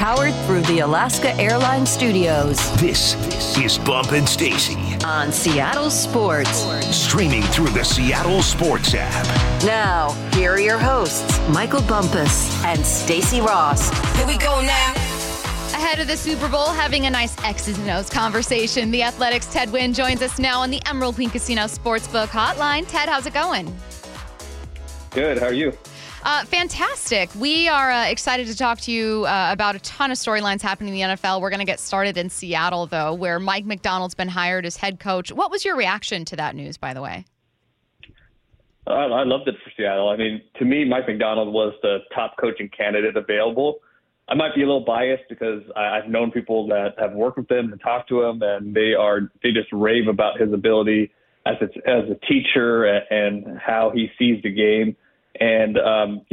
powered through the Alaska Airlines Studios. This is Bump and Stacy on Seattle Sports. Streaming through the Seattle Sports app. Now, here are your hosts, Michael Bumpus and Stacy Ross. Here we go now. Ahead of the Super Bowl, having a nice X's and O's conversation. The Athletic's Ted Nguyen joins us now on the Emerald Queen Casino Sportsbook Hotline. Ted, how's it going? Good. How are you? Fantastic. We are excited to talk to you about a ton of storylines happening in the NFL. We're going to get started in Seattle, though, where Mike Macdonald's been hired as head coach. What was your reaction to that news, by the way? I loved it for Seattle. I mean, to me, Mike Macdonald was the top coaching candidate available. I might be a little biased because I've known people that have worked with him and talked to him, and they just rave about his ability as a teacher and how he sees the game. And,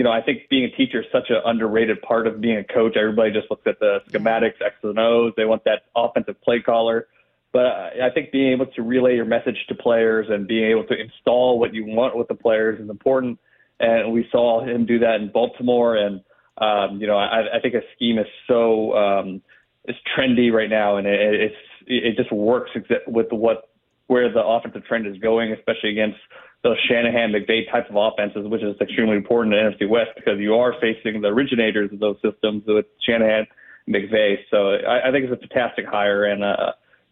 I think being a teacher is such an underrated part of being a coach. Everybody just looks at the schematics, X's and O's. They want that offensive play caller. But I think being able to relay your message to players and being able to install what you want with the players is important. And we saw him do that in Baltimore. And, I think a scheme is so is trendy right now, and it just works with where the offensive trend is going, especially against those Shanahan, McVay type of offenses, which is extremely important in NFC West because you are facing the originators of those systems with Shanahan, McVay. So I think it's a fantastic hire, and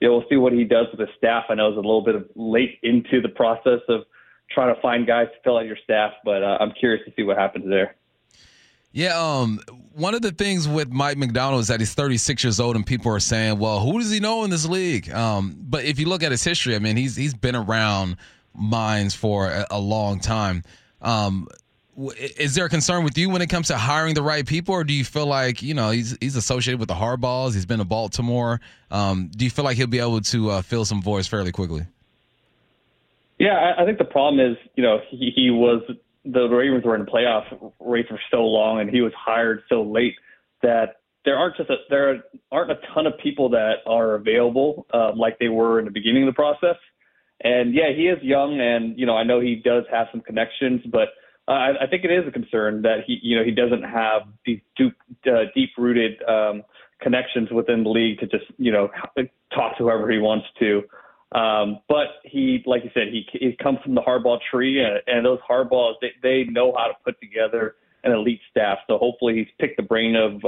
we'll see what he does with his staff. I know it's a little bit late into the process of trying to find guys to fill out your staff, but I'm curious to see what happens there. Yeah, one of the things with Mike Macdonald is that he's 36 years old, and people are saying, well, who does he know in this league? But if you look at his history, I mean, he's been around minds for a long time. Is there a concern with you when it comes to hiring the right people, or do you feel like, he's associated with the Harbaughs, he's been to Baltimore. Do you feel like he'll be able to fill some voids fairly quickly? Yeah, I think the problem is, he was – the Ravens were in the playoff race for so long, and he was hired so late that there aren't a ton of people that are available like they were in the beginning of the process. And yeah, he is young, and I know he does have some connections, but I think it is a concern that he doesn't have these deep-rooted connections within the league to just talk to whoever he wants to. But he, like you said, he comes from the Harbaugh tree, and those Harbaughs, they know how to put together an elite staff. So hopefully he's picked the brain of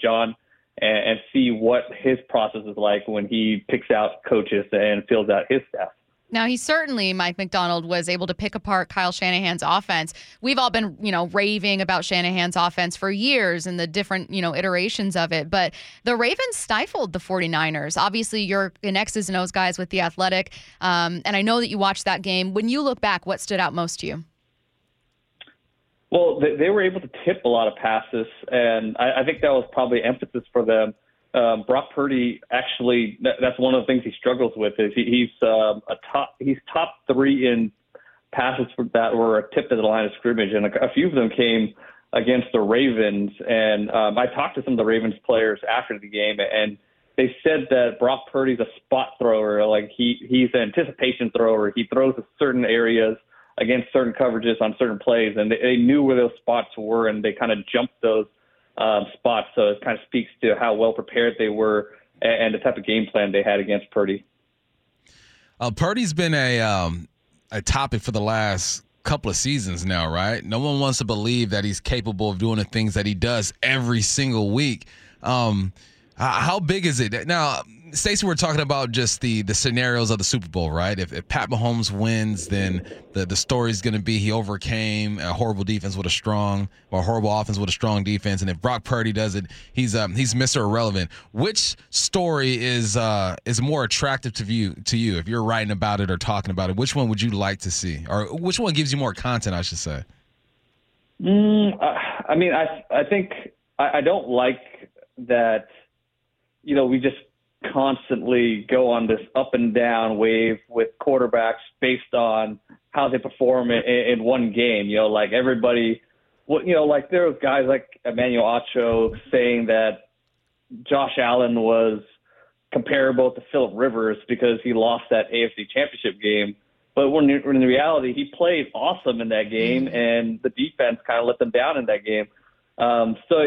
John and see what his process is like when he picks out coaches and fills out his staff. Now, he certainly, Mike Macdonald, was able to pick apart Kyle Shanahan's offense. We've all been, raving about Shanahan's offense for years and the different, iterations of it. But the Ravens stifled the 49ers. Obviously, you're an X's and O's guys with The Athletic. And I know that you watched that game. When you look back, what stood out most to you? Well, they were able to tip a lot of passes. And I think that was probably emphasis for them. Brock Purdy, actually, that's one of the things he struggles with is he's top three in passes that were tipped at the line of scrimmage, and a few of them came against the Ravens. And I talked to some of the Ravens players after the game, and they said that Brock Purdy's a spot thrower, like he's an anticipation thrower. He throws at certain areas against certain coverages on certain plays, and they knew where those spots were, and they kind of jumped those spots. So it kind of speaks to how well prepared they were and the type of game plan they had against Purdy. Purdy's been a topic for the last couple of seasons now, right? No one wants to believe that he's capable of doing the things that he does every single week. How big is it? Now, Stacey, we're talking about just the scenarios of the Super Bowl, right? If Pat Mahomes wins, then the story's going to be he overcame a horrible defense with a horrible offense with a strong defense. And if Brock Purdy does it, he's Mr. Irrelevant. Which story is more attractive to you if you're writing about it or talking about it? Which one would you like to see, or which one gives you more content, I should say? I think I don't like that. We just constantly go on this up and down wave with quarterbacks based on how they perform in one game. Like everybody, like there was guys like Emmanuel Ocho saying that Josh Allen was comparable to Phillip Rivers because he lost that AFC Championship game. But when in reality, he played awesome in that game, and the defense kind of let them down in that game. So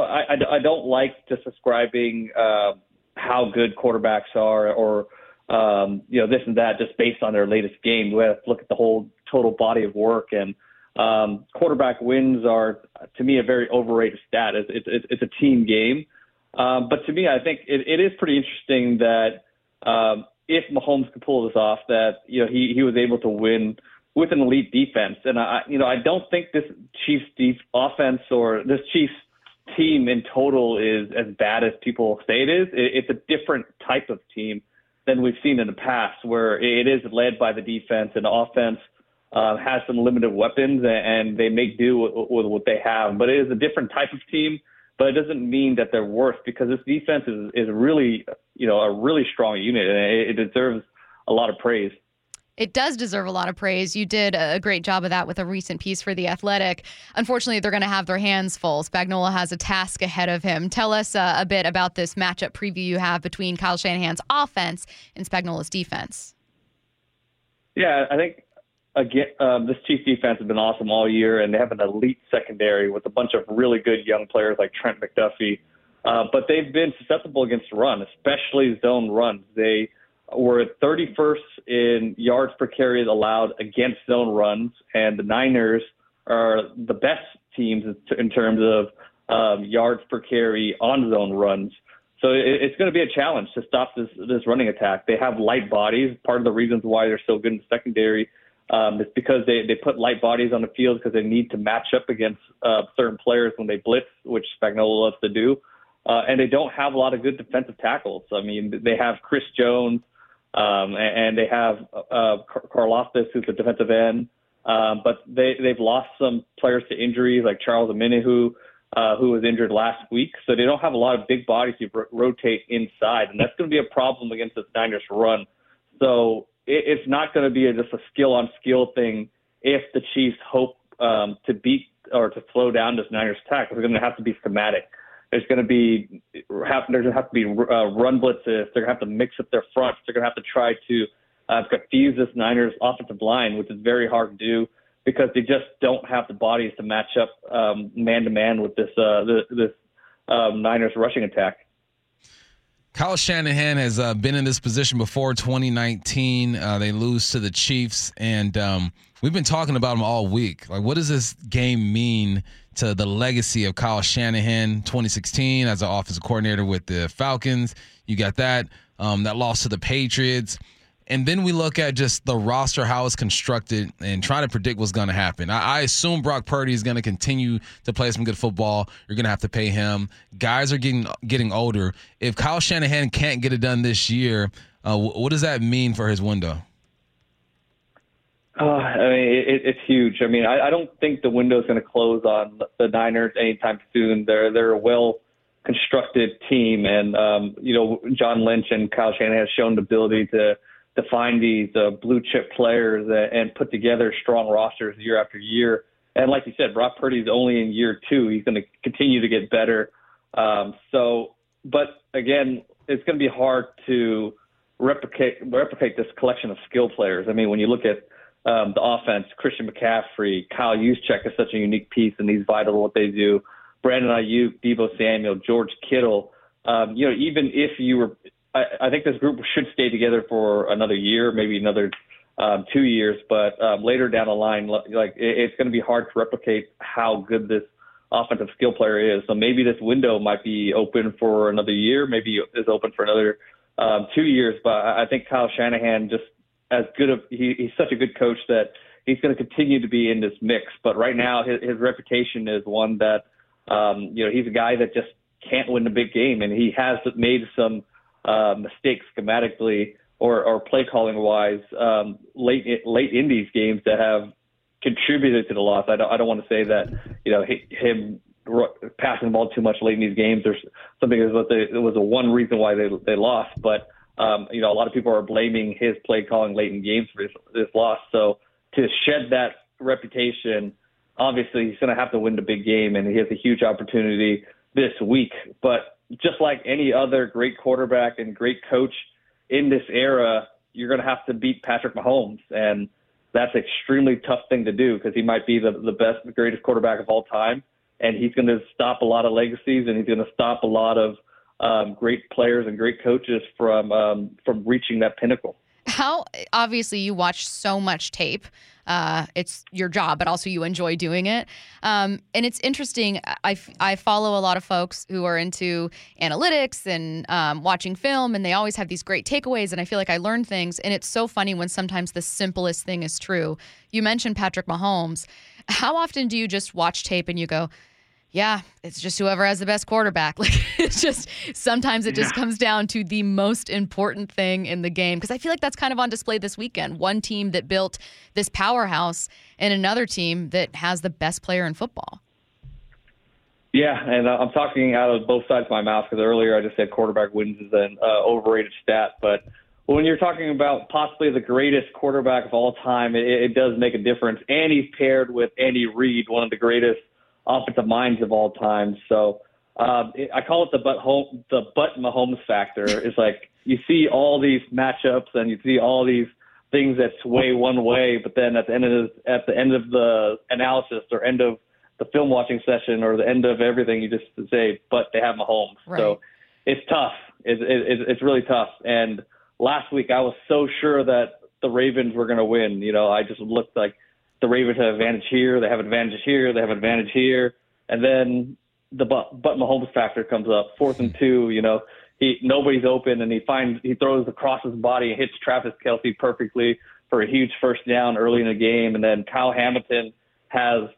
I don't like just ascribing how good quarterbacks are or this and that just based on their latest game. We have to look at the whole total body of work, and quarterback wins are, to me, a very overrated stat. It's a team game. But to me, I think it is pretty interesting that if Mahomes could pull this off, that he was able to win with an elite defense. And I don't think this Chiefs offense or this Chiefs team in total is as bad as people say it is. It's a different type of team than we've seen in the past, where it is led by the defense and the offense has some limited weapons and they make do with what they have. But it is a different type of team. But it doesn't mean that they're worse, because this defense is really, a really strong unit, and it deserves a lot of praise. It does deserve a lot of praise. You did a great job of that with a recent piece for The Athletic. Unfortunately, they're going to have their hands full. Spagnuolo has a task ahead of him. Tell us a bit about this matchup preview you have between Kyle Shanahan's offense and Spagnuolo's defense. Yeah, I think this Chiefs defense has been awesome all year, and they have an elite secondary with a bunch of really good young players like Trent McDuffie. But they've been susceptible against run, especially zone runs. They were 31st in yards per carry allowed against zone runs, and the Niners are the best teams in terms of yards per carry on zone runs. So it's going to be a challenge to stop this running attack. They have light bodies. Part of the reasons why they're so good in the secondary it's because they put light bodies on the field because they need to match up against certain players when they blitz, which Spagnuolo loves to do. And they don't have a lot of good defensive tackles. I mean, they have Chris Jones and they have Karlaftis, who's the defensive end. But they've lost some players to injuries, like Charles Aminehu, who was injured last week. So they don't have a lot of big bodies to rotate inside. And that's going to be a problem against this Niners run. So it's not going to be just a skill-on-skill thing if the Chiefs hope to beat or to slow down this Niners attack. They're going to have to be schematic. There's going to have to be run blitzes. They're going to have to mix up their fronts. They're going to have to try to confuse this Niners offensive line, which is very hard to do because they just don't have the bodies to match up man-to-man with this Niners rushing attack. Kyle Shanahan has been in this position before 2019. They lose to the Chiefs, and we've been talking about him all week. Like, what does this game mean to the legacy of Kyle Shanahan? 2016 as an offensive coordinator with the Falcons. You got that loss to the Patriots. And then we look at just the roster, how it's constructed, and trying to predict what's going to happen. I assume Brock Purdy is going to continue to play some good football. You're going to have to pay him. Guys are getting older. If Kyle Shanahan can't get it done this year, what does that mean for his window? I mean, it's huge. I mean, I don't think the window is going to close on the Niners anytime soon. They're a well-constructed team, and John Lynch and Kyle Shanahan have shown the ability to find these blue-chip players and put together strong rosters year after year. And like you said, Brock Purdy's only in year two. He's going to continue to get better. But again, it's going to be hard to replicate this collection of skill players. I mean, when you look at the offense, Christian McCaffrey, Kyle Juszczyk is such a unique piece, and he's vital to what they do. Brandon Ayuk, Debo Samuel, George Kittle. Even if you were – I think this group should stay together for another year, maybe another 2 years. But later down the line, like it's going to be hard to replicate how good this offensive skill player is. So maybe this window might be open for another year, maybe is open for another 2 years. But I think Kyle Shanahan, just as good of he's such a good coach that he's going to continue to be in this mix. But right now, his reputation is one that he's a guy that just can't win the big game, and he has made some mistakes schematically or play calling wise late in these games that have contributed to the loss. I don't want to say that him passing the ball too much late in these games or something is what it was the one reason why they lost. But a lot of people are blaming his play calling late in games for this loss. So to shed that reputation, obviously he's going to have to win the big game, and he has a huge opportunity this week. But just like any other great quarterback and great coach in this era, you're going to have to beat Patrick Mahomes. And that's an extremely tough thing to do because he might be the greatest quarterback of all time. and he's going to stop a lot of legacies, and he's going to stop a lot of great players and great coaches from reaching that pinnacle. How, obviously, you watch so much tape. It's your job, but also you enjoy doing it. And it's interesting. I follow a lot of folks who are into analytics and watching film, and they always have these great takeaways, and I feel like I learn things. And it's so funny when sometimes the simplest thing is true. You mentioned Patrick Mahomes. How often do you just watch tape and you go, yeah, it's just whoever has the best quarterback. Like, it's just sometimes it just comes down to the most important thing in the game, because I feel like that's kind of on display this weekend. One team that built this powerhouse and another team that has the best player in football. Yeah, and I'm talking out of both sides of my mouth, because earlier I just said quarterback wins is an overrated stat. But when you're talking about possibly the greatest quarterback of all time, it does make a difference. And he's paired with Andy Reid, one of the greatest offensive minds of all time. So I call it the Mahomes factor. It's like you see all these matchups and you see all these things that sway one way, but then at the end of the analysis or end of the film watching session or the end of everything, you just say, but they have Mahomes. Right. So it's tough. It's really tough. And last week I was so sure that the Ravens were going to win. You know, I just looked like, the Ravens have advantage here, they have advantage here, they have advantage here. And then the but Mahomes factor comes up. 4th and 2, you know, nobody's open, and he throws across his body and hits Travis Kelce perfectly for a huge first down early in the game. And then Kyle Hamilton has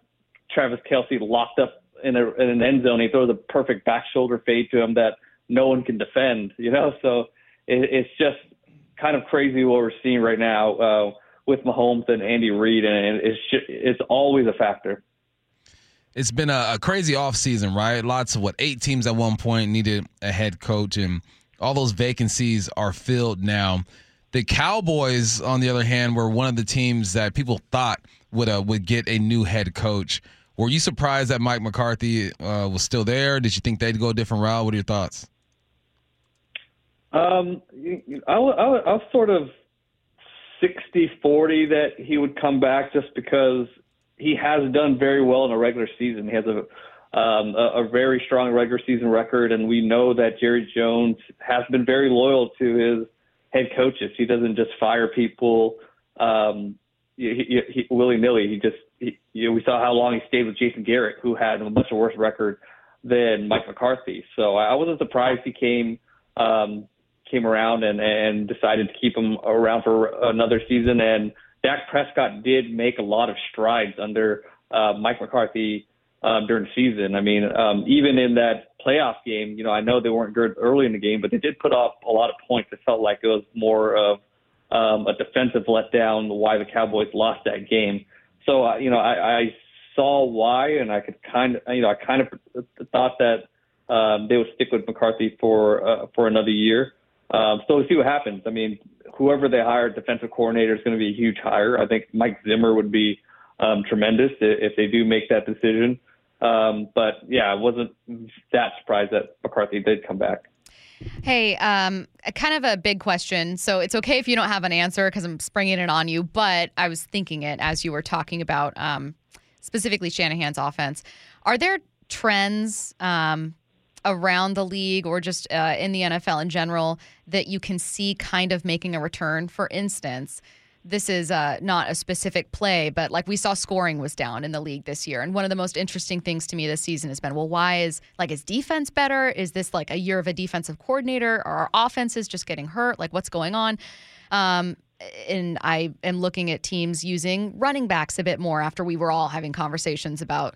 Travis Kelce locked up in an end zone. He throws a perfect back shoulder fade to him that no one can defend, you know. So it's just kind of crazy what we're seeing right now with Mahomes and Andy Reid, and it's always a factor. It's been a crazy offseason, right? Lots of 8 teams at one point needed a head coach, and all those vacancies are filled now. The Cowboys, on the other hand, were one of the teams that people thought would get a new head coach. Were you surprised that Mike McCarthy was still there? Did you think they'd go a different route? What are your thoughts? I was sort of 60-40 that he would come back, just because he has done very well in a regular season. He has a very strong regular season record, and we know that Jerry Jones has been very loyal to his head coaches. He doesn't just fire people he willy-nilly. We saw how long he stayed with Jason Garrett, who had a much worse record than Mike McCarthy. So I wasn't surprised he came around and decided to keep him around for another season. And Dak Prescott did make a lot of strides under Mike McCarthy during the season. I mean, even in that playoff game, you know, I know they weren't good early in the game, but they did put off a lot of points. It felt like it was more of a defensive letdown why the Cowboys lost that game. So, you know, I saw why, and I could kind of thought that they would stick with McCarthy for another year. So we'll see what happens. I mean, whoever they hire, defensive coordinator, is going to be a huge hire. I think Mike Zimmer would be tremendous if they do make that decision. But, yeah, I wasn't that surprised that McCarthy did come back. Hey, kind of a big question. So it's okay if you don't have an answer, because I'm springing it on you. But I was thinking it as you were talking about specifically Shanahan's offense. Are there trends around the league or just in the NFL in general that you can see kind of making a return? For instance, this is not a specific play, but like we saw scoring was down in the league this year. And one of the most interesting things to me this season has been, well, why is defense better? Is this like a year of a defensive coordinator, or are offenses just getting hurt? Like, what's going on? And I am looking at teams using running backs a bit more after we were all having conversations about,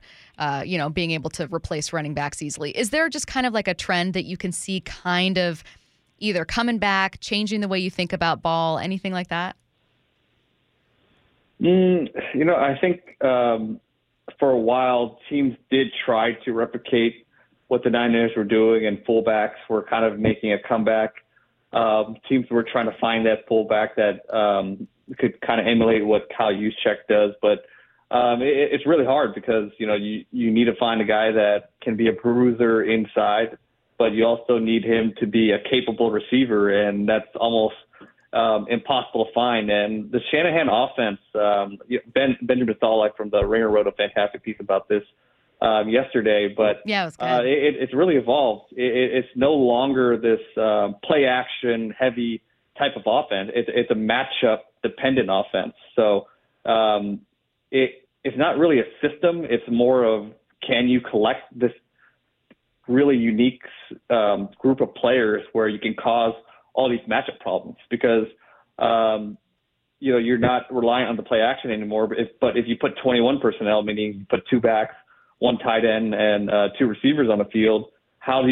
being able to replace running backs easily. Is there just kind of like a trend that you can see kind of either coming back, changing the way you think about ball, anything like that? I think for a while teams did try to replicate what the Niners were doing, and fullbacks were kind of making a comeback. Teams were trying to find that fullback that could kind of emulate what Kyle Juszczyk does, but it's really hard, because you need to find a guy that can be a bruiser inside, but you also need him to be a capable receiver, and that's almost impossible to find. And the Shanahan offense, Benjamin Thalick from the Ringer wrote a fantastic piece about this yesterday, but yeah, it was good. It's really evolved. It's no longer this play action heavy type of offense. It's a matchup dependent offense. So it's not really a system. It's more of, can you collect this really unique group of players where you can cause all these matchup problems, because you're not reliant on the play action anymore. But if you put 21 personnel, meaning you put two backs, one tight end, and two receivers on the field, how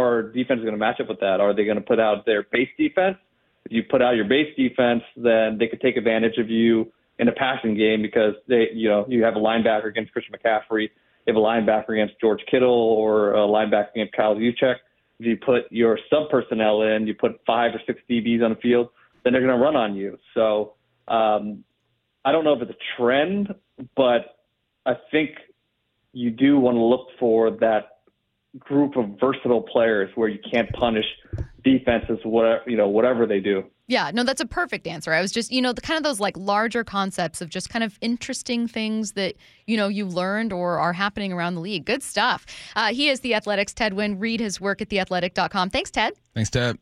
are defenses going to match up with that? Are they going to put out their base defense? If you put out your base defense, then they could take advantage of you in a passing game, because you have a linebacker against Christian McCaffrey, you have a linebacker against George Kittle, or a linebacker against Kyle Juszczyk. If you put your sub personnel in, you put 5 or 6 DBs on the field, then they're going to run on you. So I don't know if it's a trend, but I think you do want to look for that group of versatile players where you can't punish defenses, whatever they do. Yeah, no, that's a perfect answer. I was just, the kind of those like larger concepts of just kind of interesting things that, you learned or are happening around the league. Good stuff. He is The Athletic's Ted Nguyen. Read his work at theathletic.com. Thanks, Ted. Thanks, Ted.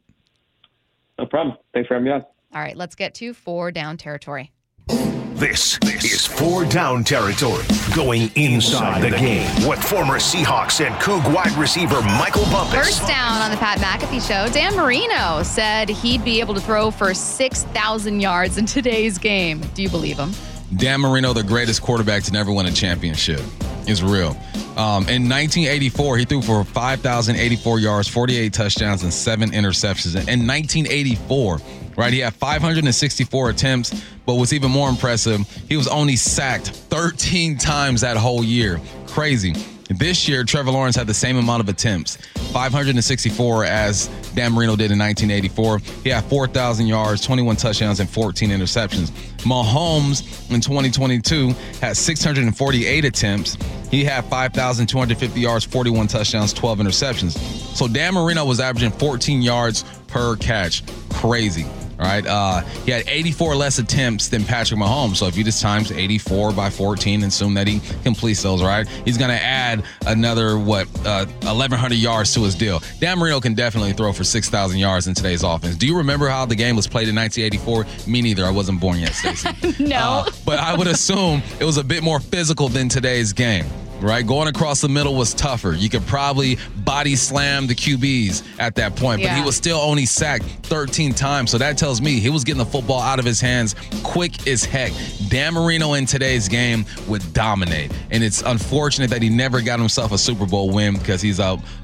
No problem. Thanks for having me on. All right, let's get to 4 Down Territory. This is 4 Down Territory, going inside the game with former Seahawks and Coug wide receiver Michael Bumpus. First down on the Pat McAfee Show. Dan Marino said he'd be able to throw for 6,000 yards in today's game. Do you believe him? Dan Marino, the greatest quarterback to never win a championship, is real. In 1984, he threw for 5,084 yards, 48 touchdowns, and 7 interceptions. In 1984... right, he had 564 attempts, but what's even more impressive, he was only sacked 13 times that whole year. Crazy. This year, Trevor Lawrence had the same amount of attempts, 564 as Dan Marino did in 1984. He had 4,000 yards, 21 touchdowns, and 14 interceptions. Mahomes in 2022 had 648 attempts. He had 5,250 yards, 41 touchdowns, 12 interceptions. So Dan Marino was averaging 14 yards per catch. Crazy. All right, he had 84 less attempts than Patrick Mahomes. So if you just times 84 by 14 and assume that he completes those, right, he's going to add another, 1,100 yards to his deal. Dan Marino can definitely throw for 6,000 yards in today's offense. Do you remember how the game was played in 1984? Me neither. I wasn't born yet, Stacey. No. But I would assume it was a bit more physical than today's game. Right, going across the middle was tougher. You could probably body slam the QBs at that point, but he was still only sacked 13 times. So that tells me he was getting the football out of his hands quick as heck. Dan Marino in today's game would dominate, and it's unfortunate that he never got himself a Super Bowl win, because he's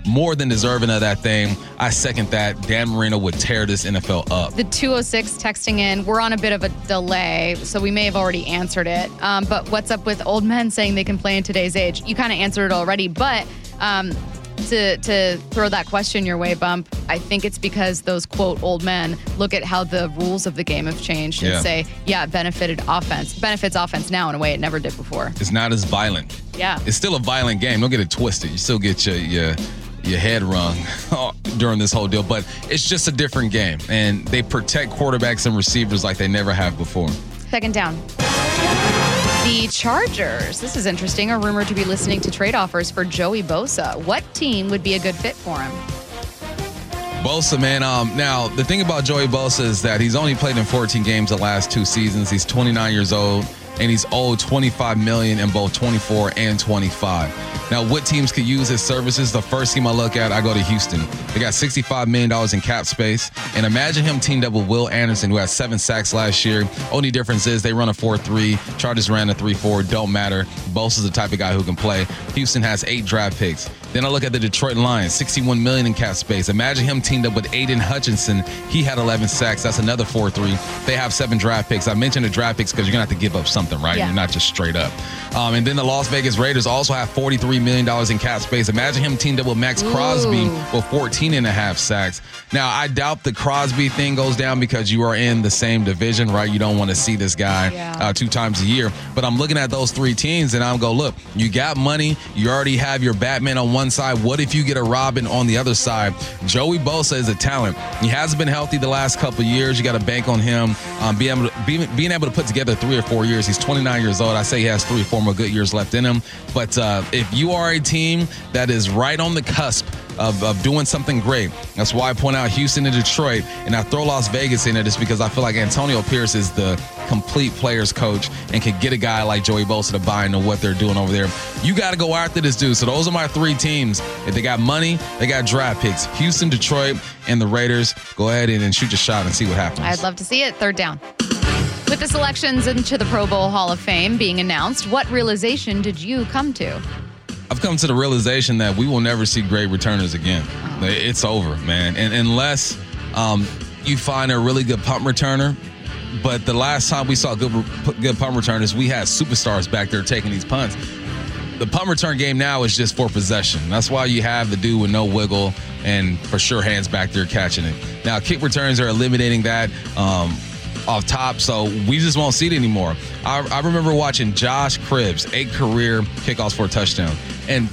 more than deserving of that thing. I second that. Dan Marino would tear this NFL up. The 206 texting in. We're on a bit of a delay, so we may have already answered it. But what's up with old men saying they can play in today's age? You kind of answered it already, but to throw that question your way, Bump, I think it's because those, quote, old men look at how the rules of the game have changed and say, it benefits offense now in a way it never did before. It's not as violent. Yeah. It's still a violent game. Don't get it twisted. You still get your head wrung during this whole deal, but it's just a different game, and they protect quarterbacks and receivers like they never have before. Second down. The Chargers, this is interesting, are rumored to be listening to trade offers for Joey Bosa. What team would be a good fit for him? Bosa, man. Now, the thing about Joey Bosa is that he's only played in 14 games the last 2 seasons. He's 29 years old, and he's owed $25 million in both 24 and 25. Now, what teams could use his services? The first team I look at, I go to Houston. They got $65 million in cap space. And imagine him teamed up with Will Anderson, who had 7 sacks last year. Only difference is they run a 4-3. Chargers ran a 3-4. Don't matter. Bosa's the type of guy who can play. Houston has 8 draft picks. Then I look at the Detroit Lions, $61 million in cap space. Imagine him teamed up with Aiden Hutchinson. He had 11 sacks. That's another 4-3. They have 7 draft picks. I mentioned the draft picks because you're going to have to give up something, right? Yeah. You're not just straight up. And then the Las Vegas Raiders also have $43 million in cap space. Imagine him teamed up with Max Crosby with 14.5 sacks. Now, I doubt the Crosby thing goes down because you are in the same division, right? You don't want to see this guy 2 times a year. But I'm looking at those 3 teams, and I'm going, look, you got money. You already have your Batman on one one side. What if you get a Robin on the other side? Joey Bosa is a talent. He hasn't been healthy the last couple of years. You got to bank on him being able to put together 3 or 4 years. He's 29 years old. I say he has 3 or 4 more good years left in him. But if you are a team that is right on the cusp of doing something great, that's why I point out Houston and Detroit, and I throw Las Vegas in it just because I feel like Antonio Pierce is the complete players coach and can get a guy like Joey Bosa to buy into what they're doing over there. You got to go after this dude. So those are my 3 teams. If they got money, they got draft picks. Houston, Detroit, and the Raiders. Go ahead and shoot your shot and see what happens. I'd love to see it. 3rd down. With the selections into the Pro Bowl Hall of Fame being announced, what realization did you come to? I've come to the realization that we will never see great returners again. It's over, man. And unless you find a really good punt returner. But the last time we saw good punt returners, we had superstars back there taking these punts. The punt return game now is just for possession. That's why you have the dude with no wiggle and for sure hands back there catching it. Now, kick returns are eliminating that off top, so we just won't see it anymore. I remember watching Josh Cribbs, 8 career kickoffs for a touchdown. And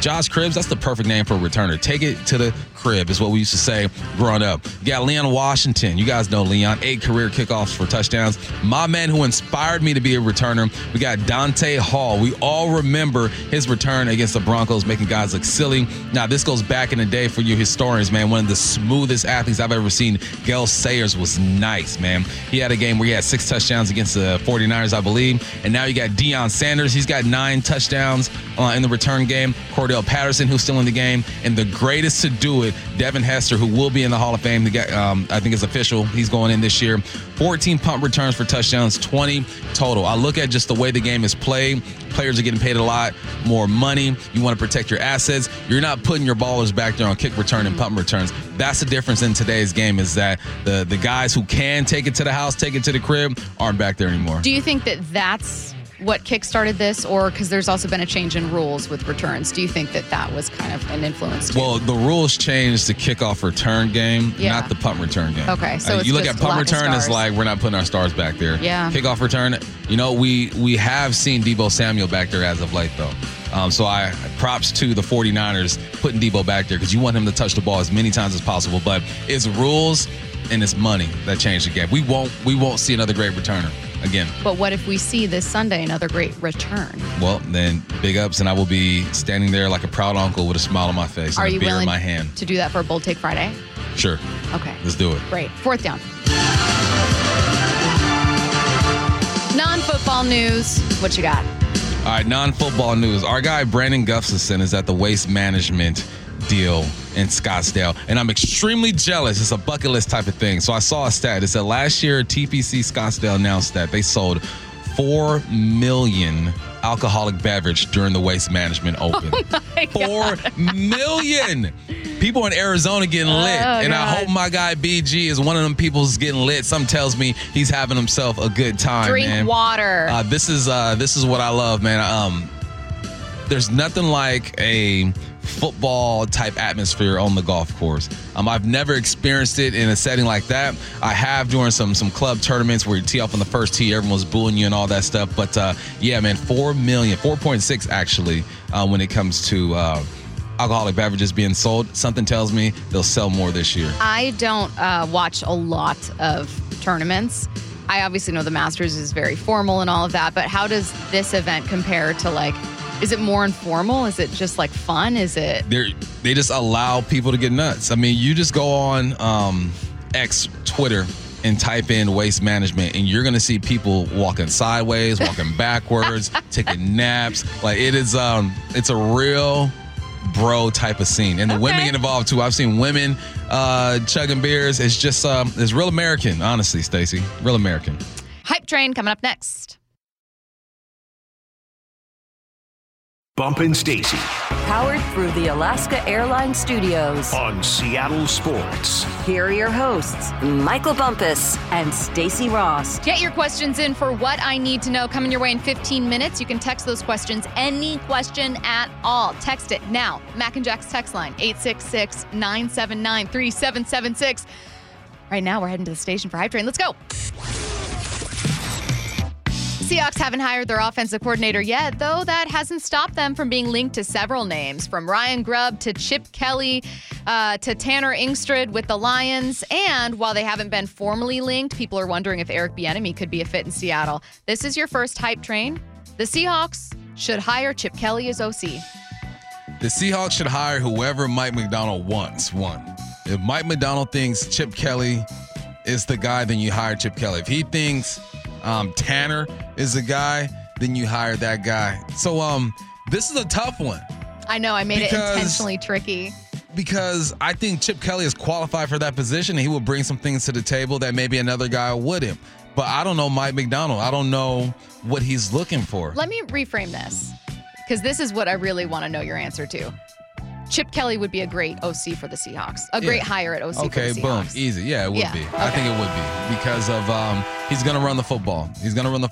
Josh Cribbs, that's the perfect name for a returner. Take it to the crib is what we used to say growing up. You got Leon Washington. You guys know Leon, 8 career kickoffs for touchdowns. My man who inspired me to be a returner, we got Dante Hall. We all remember his return against the Broncos, making guys look silly. Now, this goes back in the day for you historians, man. One of the smoothest athletes I've ever seen. Gale Sayers was nice, man. He had a game where he had 6 touchdowns against the 49ers, I believe. And now you got Deion Sanders. He's got 9 touchdowns in the return game. Cordell Patterson, who's still in the game. And the greatest to do it, Devin Hester, who will be in the Hall of Fame. The guy, I think it's official. He's going in this year. 14 punt returns for touchdowns, 20 total. I look at just the way the game is played. Players are getting paid a lot more money. You want to protect your assets. You're not putting your ballers back there on kick return and punt returns. That's the difference in today's game, is that the guys who can take it to the house, take it to the crib, aren't back there anymore. Do you think that that's what kickstarted this, or because there's also been a change in rules with returns? Do you think that that was kind of an influence too? Well, the rules changed the kickoff return game, not the punt return game. Okay, so you look at punt return, it's like we're not putting our stars back there. Yeah. Kickoff return, you know, we have seen Debo Samuel back there as of late, though. So I props to the 49ers putting Debo back there because you want him to touch the ball as many times as possible. But it's rules and it's money that changed the game. We won't see another great returner again. But what if we see this Sunday another great return? Well, then big ups, and I will be standing there like a proud uncle with a smile on my face and a beer in my hand. Are you willing to do that for a Bold Take Friday? Sure. Okay. Let's do it. Great. 4th down. Non-football news. What you got? All right, non-football news. Our guy Brandon Gustafson is at the Waste Management deal in Scottsdale, and I'm extremely jealous. It's a bucket list type of thing. So I saw a stat. It said last year TPC Scottsdale announced that they sold 4 million alcoholic beverage during the Waste Management Open. Oh my God. 4 million people in Arizona getting lit. And God. I hope my guy BG is one of them people who's getting lit. Some tells me he's having himself a good time. Drink water. This is what I love, man. There's nothing like a football type atmosphere on the golf course. I've never experienced it in a setting like that. I have during some club tournaments where you tee off on the first tee, everyone's booing you and all that stuff. But yeah, man, 4 million, 4.6 actually, when it comes to alcoholic beverages being sold. Something tells me they'll sell more this year. I don't watch a lot of tournaments. I obviously know the Masters is very formal and all of that, but how does this event compare to like? Is it more informal? Is it just like fun? Is it? They just allow people to get nuts. I mean, you just go on X, Twitter, and type in waste management, and you're going to see people walking sideways, walking backwards, taking naps. Like it is, it's a real bro type of scene. And the women get involved too. I've seen women chugging beers. It's just, it's real American, honestly, Stacey. Real American. Hype Train coming up next. Bumpin' Stacy. Powered through the Alaska Airlines Studios. On Seattle Sports. Here are your hosts, Michael Bumpus and Stacy Ross. Get your questions in for What I Need to Know coming your way in 15 minutes. You can text those questions, any question at all. Text it now. Mac and Jack's text line, 866-979-3776. Right now, we're heading to the station for Hype Train. Let's go. Seahawks haven't hired their offensive coordinator yet, though that hasn't stopped them from being linked to several names, from Ryan Grubb to Chip Kelly to Tanner Ingstrid with the Lions. And while they haven't been formally linked, people are wondering if Eric Bieniemy could be a fit in Seattle. This is your first Hype Train. The Seahawks should hire Chip Kelly as OC. The Seahawks should hire whoever Mike Macdonald wants. One, if Mike Macdonald thinks Chip Kelly is the guy, then you hire Chip Kelly. If he thinks Tanner is the guy, then you hire that guy. So this is a tough one. I know. I made it intentionally tricky. Because I think Chip Kelly is qualified for that position. And he will bring some things to the table that maybe another guy wouldn't. But I don't know Mike Macdonald. I don't know what he's looking for. Let me reframe this, because this is what I really want to know your answer to. Chip Kelly would be a great OC for the Seahawks. A great hire at OC for the Seahawks. Okay, boom. Easy. Yeah, it would be. Okay. I think it would be, because of he's going to run the football. He's going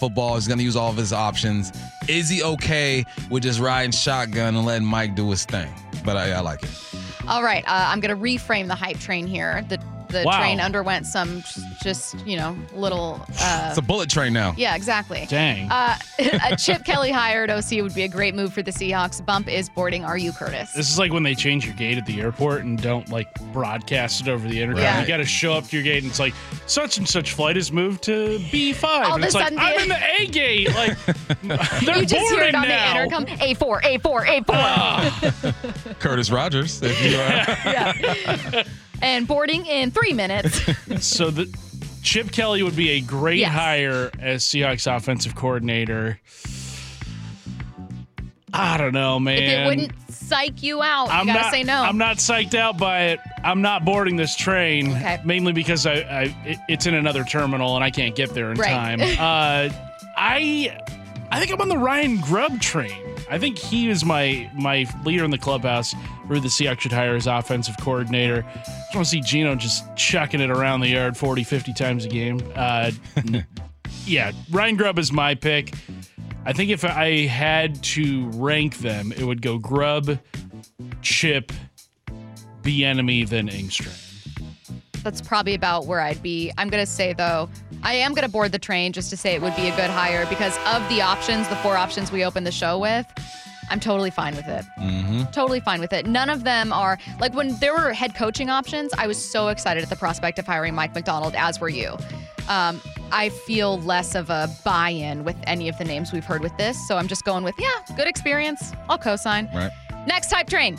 to use all of his options. Is he okay with just riding shotgun and letting Mike do his thing? But I like it. All right. I'm going to reframe the Hype Train here. The train underwent some little... it's a bullet train now. Yeah, exactly. Dang. A Chip Kelly hired OC would be a great move for the Seahawks. Bump is boarding. Are you Curtis? This is like when they change your gate at the airport and don't broadcast it over the internet. Right. You got to show up to your gate and it's like, such and such flight has moved to B5. All and it's like, I'm in the A gate. Like, they're you just hear it on now. The intercom. A4, A4, A4. Curtis Rogers, if you are. Yeah. And boarding in 3 minutes. So Chip Kelly would be a great hire as Seahawks offensive coordinator. I don't know, man. If it wouldn't psych you out, you gotta say no. I'm not psyched out by it. I'm not boarding this train, mainly because it's in another terminal and I can't get there in time. I think I'm on the Ryan Grubb train. I think he is my leader in the clubhouse where the Seahawks should hire his offensive coordinator. I just want to see Geno just chucking it around the yard 40, 50 times a game. Yeah, Ryan Grubb is my pick. I think if I had to rank them, it would go Grubb, Chip, Bieniemy, then Ingstrid. That's probably about where I'd be. I'm going to say, though, I am going to board the train just to say it would be a good hire because of the options, the four options we opened the show with, I'm totally fine with it. Mm-hmm. Totally fine with it. None of them are, when there were head coaching options, I was so excited at the prospect of hiring Mike Macdonald, as were you. I feel less of a buy-in with any of the names we've heard with this, so I'm just going with, good experience. I'll co-sign. Right. Next Hype Train.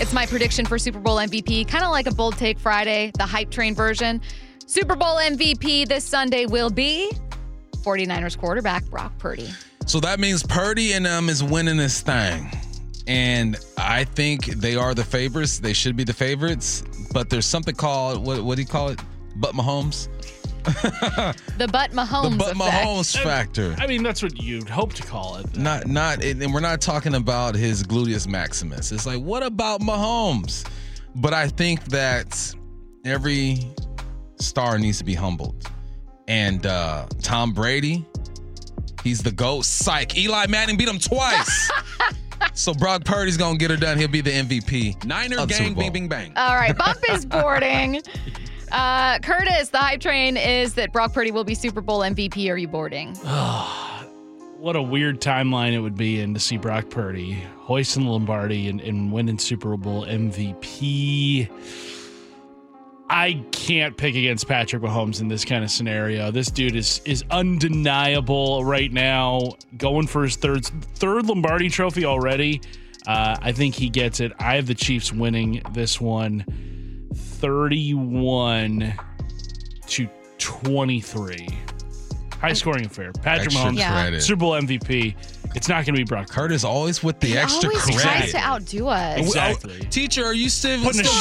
It's my prediction for Super Bowl MVP, kind of like a Bold Take Friday, the Hype Train version. Super Bowl MVP this Sunday will be 49ers quarterback Brock Purdy. So that means Purdy and them is winning this thing. And I think they are the favorites. They should be the favorites. But there's something called, what do you call it? Butt Mahomes? The Butt Mahomes effect. The Butt Mahomes factor. I mean, that's what you'd hope to call it. Though. And we're not talking about his gluteus maximus. It's like, what about Mahomes? But I think that every star needs to be humbled. And Tom Brady, he's the GOAT. Psych. Eli Manning beat him twice. So Brock Purdy's going to get it done. He'll be the MVP. Niner gang, bing, bing, bang. All right. Bump is boarding. Curtis, the Hype Train is that Brock Purdy will be Super Bowl MVP. Are you boarding? What a weird timeline it would be in to see Brock Purdy hoisting the Lombardi and winning Super Bowl MVP. I can't pick against Patrick Mahomes in this kind of scenario. This dude is undeniable right now, going for his third Lombardi trophy already. I think he gets it. I have the Chiefs winning this one. 31-23. High scoring affair. Patrick Mahomes, Super Bowl MVP. It's not going to be Brock. Curtis always with the extra credit. He always tries to outdo us. Exactly. Teacher, are you still getting the 5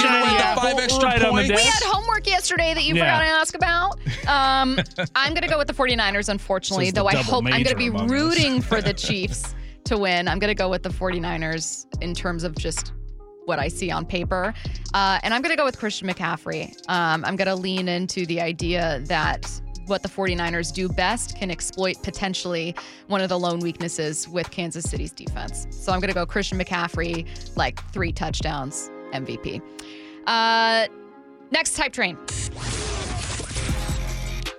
extra points? We had homework yesterday that you forgot to ask about. I'm going to go with the 49ers, unfortunately, though I hope I'm going to be rooting for the Chiefs to win. I'm going to go with the 49ers in terms of just what I see on paper. And I'm going to go with Christian McCaffrey. I'm going to lean into the idea that what the 49ers do best can exploit potentially one of the lone weaknesses with Kansas City's defense. So I'm going to go Christian McCaffrey, 3 touchdowns, MVP. Next Hype Train.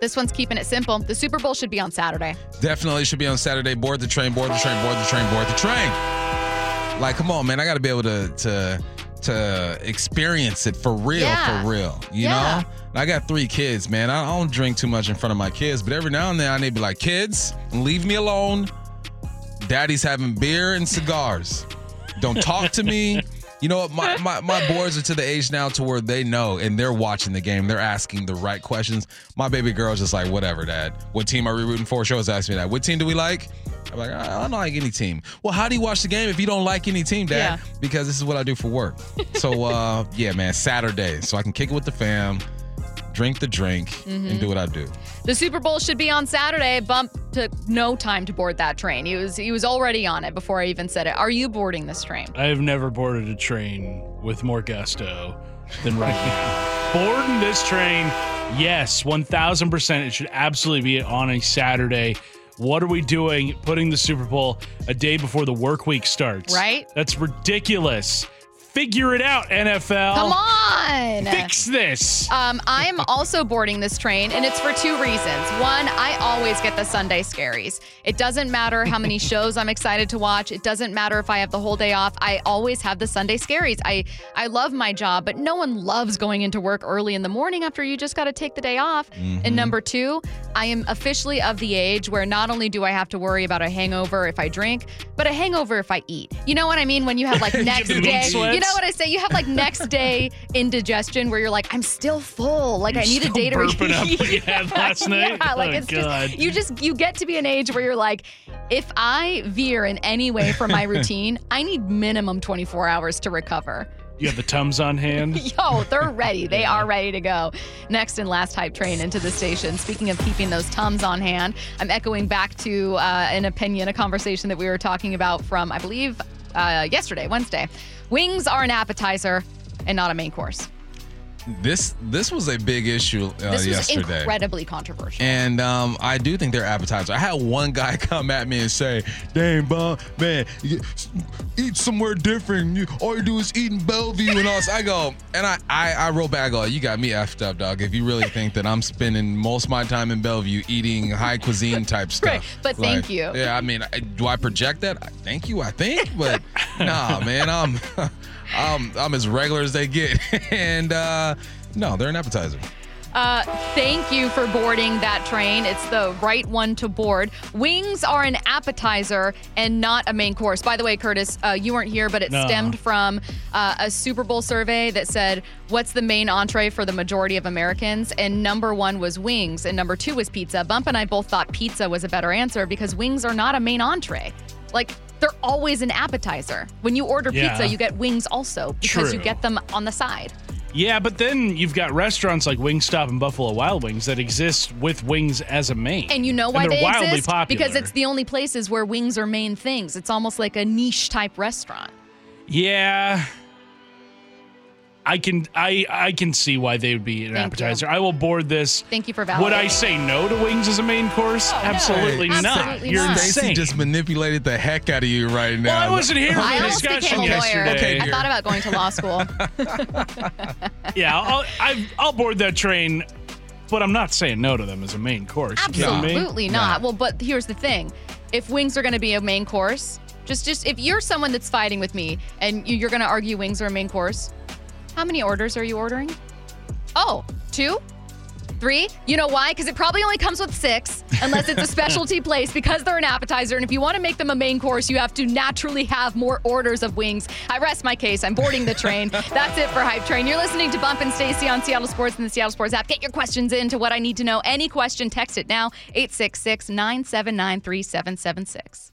This one's keeping it simple. The Super Bowl should be on Saturday. Definitely should be on Saturday. Board the train, board the train, board the train, board the train. Like, come on, man. I got to be able to experience it for real, You know? I got three kids, man. I don't drink too much in front of my kids, but every now and then I need to be like, kids, leave me alone. Daddy's having beer and cigars. Don't talk to me. You know what? My boys are to the age now to where they know and they're watching the game. They're asking the right questions. My baby girl's just like, whatever, Dad. What team are we rooting for? She always asks me that. What team do we like? I'm like, I don't like any team. Well, how do you watch the game if you don't like any team, Dad? Yeah. Because this is what I do for work. So, yeah, man, Saturday. So I can kick it with the fam, drink the drink, and do what I do. The Super Bowl should be on Saturday. Bump took no time to board that train. He was already on it before I even said it. Are you boarding this train? I have never boarded a train with more gusto than right now. Boarding this train, yes, 1,000%. It should absolutely be on a Saturday. What are we doing putting the Super Bowl a day before the work week starts? Right? That's ridiculous. Figure it out, NFL. Come on. Fix this. I'm also boarding this train, and it's for two reasons. One, I always get the Sunday scaries. It doesn't matter how many shows I'm excited to watch. It doesn't matter if I have the whole day off. I always have the Sunday scaries. I love my job, but no one loves going into work early in the morning after you just got to take the day off. And number two, I am officially of the age where not only do I have to worry about a hangover if I drink, but a hangover if I eat. You know what I mean? When you have like next day. You know what I say? You have like next day indigestion where you're like, I'm still full. Like, you're I need a day to burping up what you had last night. Yeah, like, oh, it's just you get to be an age where you're like, if I veer in any way from my routine, I need minimum 24 hours to recover. You have the Tums on hand? Yo, they're ready. They are ready to go. Next and last hype train into the station. Speaking of keeping those Tums on hand, I'm echoing back to a conversation that we were talking about from, I believe, Wednesday. Wings are an appetizer and not a main course. This was a big issue this was yesterday. Incredibly controversial. And I do think they're appetizers. I had one guy come at me and say, "Dang, bum, man, eat somewhere different. All you do is eat in Bellevue and all." I go, and I roll back. I go, "You got me effed up, dog. If you really think that I'm spending most of my time in Bellevue eating high cuisine type stuff." Right, but like, thank you. Yeah, I mean, do I project that? Thank you, I think. But nah, man, I'm as regular as they get. And no, they're an appetizer. Thank you for boarding that train. It's the right one to board. Wings are an appetizer and not a main course. By the way, Curtis, you weren't here, but it stemmed from a Super Bowl survey that said, what's the main entree for the majority of Americans? And number one was wings, and number two was pizza. Bump and I both thought pizza was a better answer because wings are not a main entree. Like, they're always an appetizer. When you order pizza, you get wings also because you get them on the side. Yeah, but then you've got restaurants like Wingstop and Buffalo Wild Wings that exist with wings as a main. And you know why they wildly exist? Popular. Because it's the only places where wings are main things. It's almost like a niche type restaurant. Yeah. I can see why they would be an appetizer. I will board this. Thank you for validating. Would I say no to wings as a main course? Absolutely not. You're insane. Stacey just manipulated the heck out of you right now. Well, I wasn't here for the discussion yesterday. Okay, I thought about going to law school. Yeah, I'll board that train, but I'm not saying no to them as a main course. Absolutely not. Well, but here's the thing. If wings are going to be a main course, just if you're someone that's fighting with me and you're going to argue wings are a main course, how many orders are you ordering? Oh, 2? 3? You know why? Because it probably only comes with 6, unless it's a specialty place, because they're an appetizer. And if you want to make them a main course, you have to naturally have more orders of wings. I rest my case. I'm boarding the train. That's it for Hype Train. You're listening to Bump and Stacey on Seattle Sports and the Seattle Sports app. Get your questions in to What I Need to Know. Any question, text it now, 866-979-3776.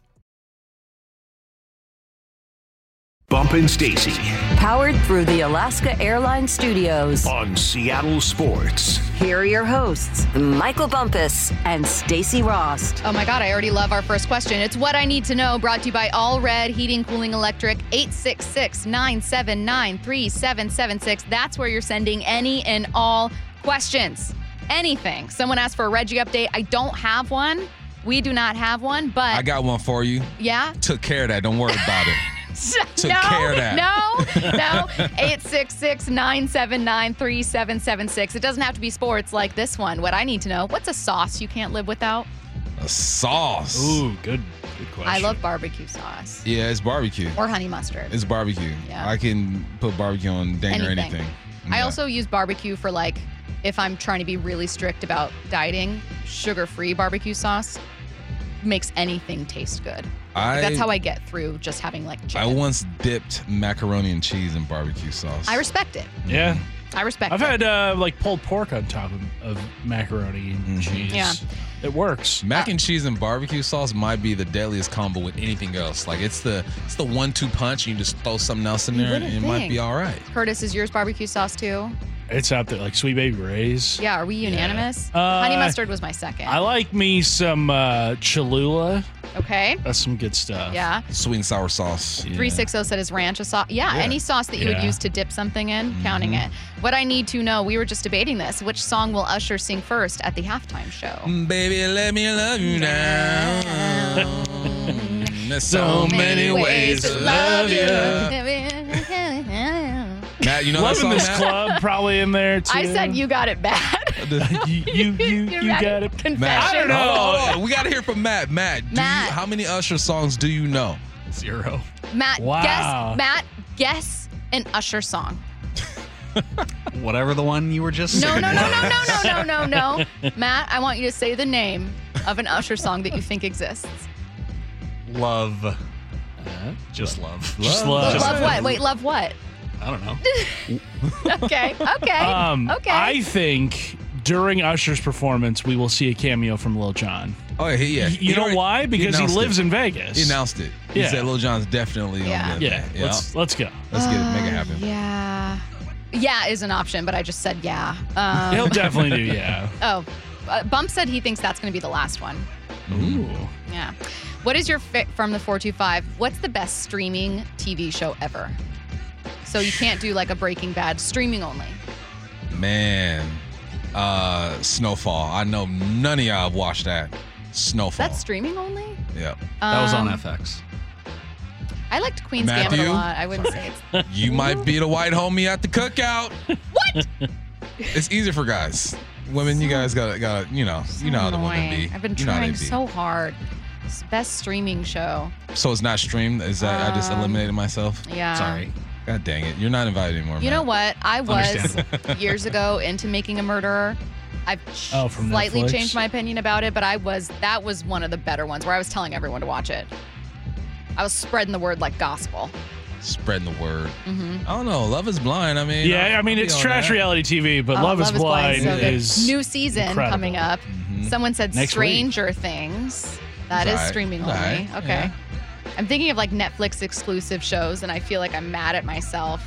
Bump and Stacey. Powered through the Alaska Airlines Studios. On Seattle Sports. Here are your hosts, Michael Bumpus and Stacey Rost. Oh my God, I already love our first question. It's What I Need to Know, brought to you by All Red Heating, Cooling, Electric, 866-979-3776. That's where you're sending any and all questions. Anything. Someone asked for a Reggie update. I don't have one. We do not have one, but I got one for you. Yeah? Took care of that. Don't worry about it. to care that. No. 866-979-3776. It doesn't have to be sports like this one. What I need to know, what's a sauce you can't live without? A sauce. Ooh, good question. I love barbecue sauce. Yeah, it's barbecue. Or honey mustard. It's barbecue. Yeah. I can put barbecue on dang or anything. Yeah. I also use barbecue for, like, if I'm trying to be really strict about dieting, sugar-free barbecue sauce makes anything taste good. That's how I get through just having, like, chicken. I once dipped macaroni and cheese in barbecue sauce. I respect it. Yeah. I respect it. I've had, like, pulled pork on top of macaroni and cheese. Yeah. It works. Mac and cheese and barbecue sauce might be the deadliest combo with anything else. Like, it's the 1-2 punch. You just throw something else in there, and it might be all right. Curtis, is yours barbecue sauce, too? It's out there, like Sweet Baby Ray's. Yeah, are we unanimous? Yeah. Honey mustard was my second. I like me some Cholula. Okay. That's some good stuff. Yeah. Sweet and sour sauce. Yeah. 360 said his ranch a sauce. Yeah, any sauce that you would use to dip something in, counting it. What I need to know, we were just debating this. Which song will Usher sing first at the halftime show? Baby, let me love you now. There's so many ways to love you. Matt, you know that song, Loving This Matt? Club probably in there, too. I said you got it bad. you got it. Confession. Matt, I don't know. Oh, we got to hear from Matt. Matt, how many Usher songs do you know? 0. Matt, guess an Usher song. Whatever the one you were just saying. No. Matt, I want you to say the name of an Usher song that you think exists. Love. Just love. Just love. Just love what? Wait, love what? I don't know. Okay. I think during Usher's performance, we will see a cameo from Lil Jon. Oh, yeah. You know why? Because he lives in Vegas. He announced it. He said Lil Jon's definitely on the event. Let's go. Let's get it. Make it happen. Yeah is an option, but I just said yeah. He'll definitely do yeah. Oh, Bump said he thinks that's going to be the last one. Ooh. Yeah. What is your fit from the 425? What's the best streaming TV show ever? So you can't do like a Breaking Bad, streaming only. Man, Snowfall. I know none of y'all have watched that. Snowfall. That's streaming only? Yeah. That was on FX. I liked Queen's Gambit a lot. I wouldn't say it's... You might be the white homie at the cookout. What? It's easier for guys. Women, you guys gotta you know how the women be. I've been trying so hard. Best streaming show. So it's not streamed? Is that I just eliminated myself? Yeah. Sorry. God dang it. You're not invited anymore. You know what? I was years ago into Making a Murderer. I've slightly changed my opinion about it, but that was one of the better ones where I was telling everyone to watch it. I was spreading the word like gospel. Spreading the word. Mm-hmm. I don't know. Love is Blind. I mean, it's trash reality TV, but Love is Blind is new season coming up. Mm-hmm. Someone said Next Stranger week. Things. That is streaming only. Right. Okay. Yeah. I'm thinking of like Netflix exclusive shows, and I feel like I'm mad at myself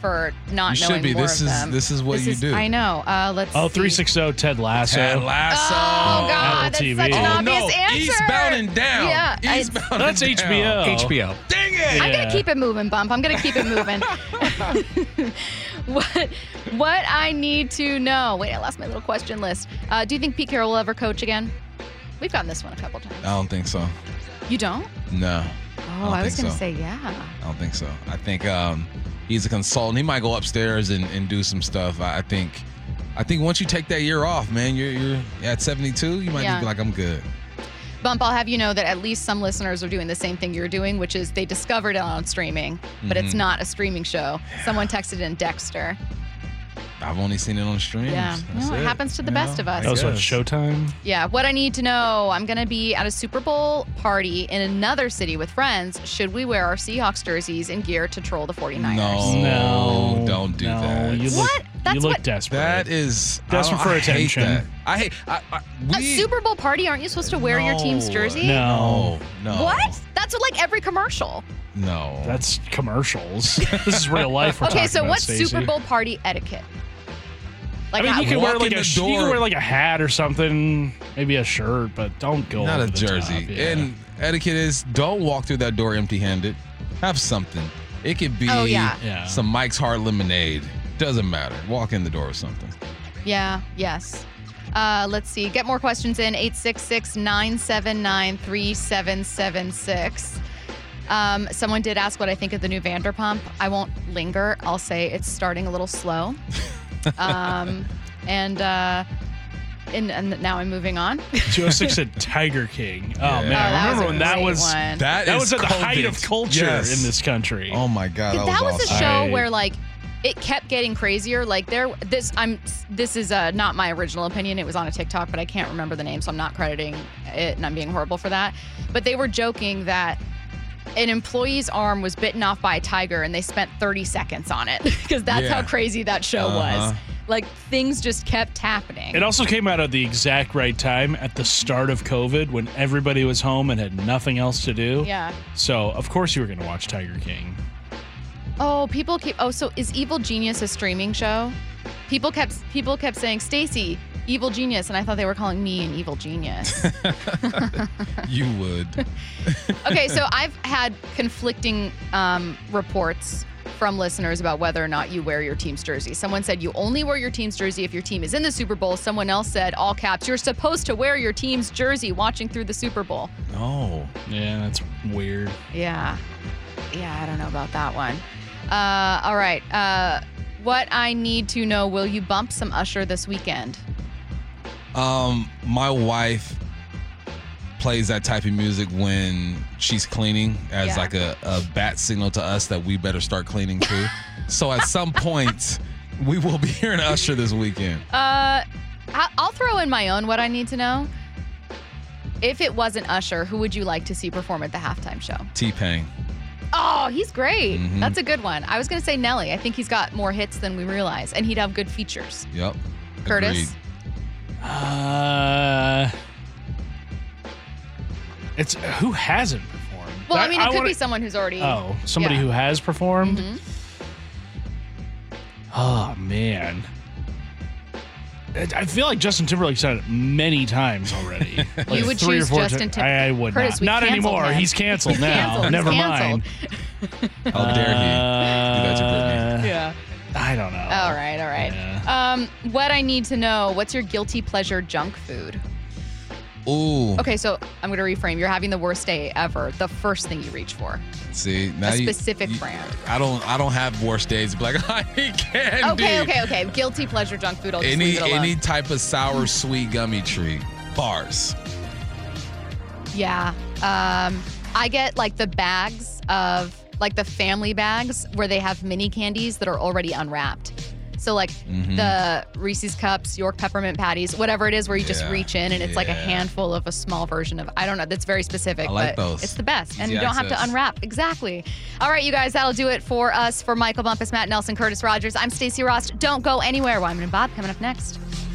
for not knowing more of them. This is what you do. I know. Let's see. 360 Ted Lasso. Oh, God. That's such an obvious answer. Eastbound and Down. Yeah. Eastbound and Down. That's HBO. Dang it. I'm going to keep it moving, Bump. I'm going to keep it moving. What I need to know. Wait, I lost my little question list. Do you think Pete Carroll will ever coach again? We've gotten this one a couple times. I don't think so. You don't? No. Oh, I was going to say yeah. I don't think so. I think he's a consultant. He might go upstairs and do some stuff. I think once you take that year off, man, you're at 72, you might just be like, I'm good. Bump, I'll have you know that at least some listeners are doing the same thing you're doing, which is they discovered it on streaming, but it's not a streaming show. Yeah. Someone texted in Dexter. I've only seen it on streams. Yeah, it happens to the best of us. That was on Showtime. Yeah, what I need to know, I'm going to be at a Super Bowl party in another city with friends. Should we wear our Seahawks jerseys and gear to troll the 49ers? No, don't do that. You look desperate. That is desperate for attention. I hate that. A Super Bowl party, aren't you supposed to wear your team's jersey? No. What? That's like every commercial. No. That's commercials. This is real life we're talking about, Okay, so what's Stacey? Super Bowl party etiquette? Like, I mean, you can wear like a hat or something, maybe a shirt, but don't go Not a jersey. Top, yeah. And etiquette is don't walk through that door empty-handed. Have something. It could be some Mike's Hard Lemonade. Doesn't matter. Walk in the door with something. Yeah, yes. Let's see. Get more questions in. 866-979-3776. Someone did ask what I think of the new Vanderpump. I won't linger. I'll say it's starting a little slow. And now I'm moving on. Joe 6 said Tiger King. Oh, yeah. Man. I remember when that was that was at the height of culture in this country. Oh, my God. That was awesome. A show where, like, it kept getting crazier. Like, this is not my original opinion. It was on a TikTok, but I can't remember the name, so I'm not crediting it, and I'm being horrible for that. But they were joking that an employee's arm was bitten off by a tiger, and they spent 30 seconds on it because that's how crazy that show was. Like, things just kept happening. It also came out at the exact right time at the start of COVID when everybody was home and had nothing else to do. Yeah. So, of course, you were going to watch Tiger King. Oh, people keep... Oh, so is Evil Genius a streaming show? People kept saying, Stacey, Evil Genius, and I thought they were calling me an evil genius. You would. Okay, so I've had conflicting reports from listeners about whether or not you wear your team's jersey. Someone said you only wear your team's jersey if your team is in the Super Bowl. Someone else said, all caps, you're supposed to wear your team's jersey watching through the Super Bowl. Oh, yeah, that's weird. Yeah. Yeah, I don't know about that one. All right. What I need to know, will you bump some Usher this weekend? My wife plays that type of music when she's cleaning as like a bat signal to us that we better start cleaning too. So at some point, we will be hearing Usher this weekend. I'll throw in my own what I need to know. If it wasn't Usher, who would you like to see perform at the halftime show? T-Pain. Oh, he's great. Mm-hmm. That's a good one. I was going to say Nelly. I think he's got more hits than we realize, and he'd have good features. Yep. Curtis? Agreed. It's who hasn't performed. Well, I mean, it could be someone who's already. Oh, somebody who has performed. Mm-hmm. Oh man, I feel like Justin Timberlake's done it many times already. Like you would choose Justin Timberlake. I would Curtis, not. Not anymore. Him. He's canceled now. Canceled. Never mind. How dare he? You guys are Britney. Yeah. I don't know. All right, all right. Yeah. What I need to know? What's your guilty pleasure junk food? Ooh. Okay, so I'm going to reframe. You're having the worst day ever. The first thing you reach for. See, now a specific brand. I don't have worst days. But like I hate candy. Okay. Guilty pleasure junk food. I'll just leave it alone. Any type of sour sweet gummy treat bars. Yeah. I get like the bags of like the family bags where they have mini candies that are already unwrapped. So, like, the Reese's Cups, York Peppermint Patties, whatever it is where you just reach in and it's like a handful of a small version of, I don't know, that's very specific. I like but those. It's the best. Easy and you don't have to unwrap. Exactly. All right, you guys, that'll do it for us. For Michael Bumpus, Matt Nelson, Curtis Rogers, I'm Stacey Rost. Don't go anywhere. Wyman and Bob coming up next.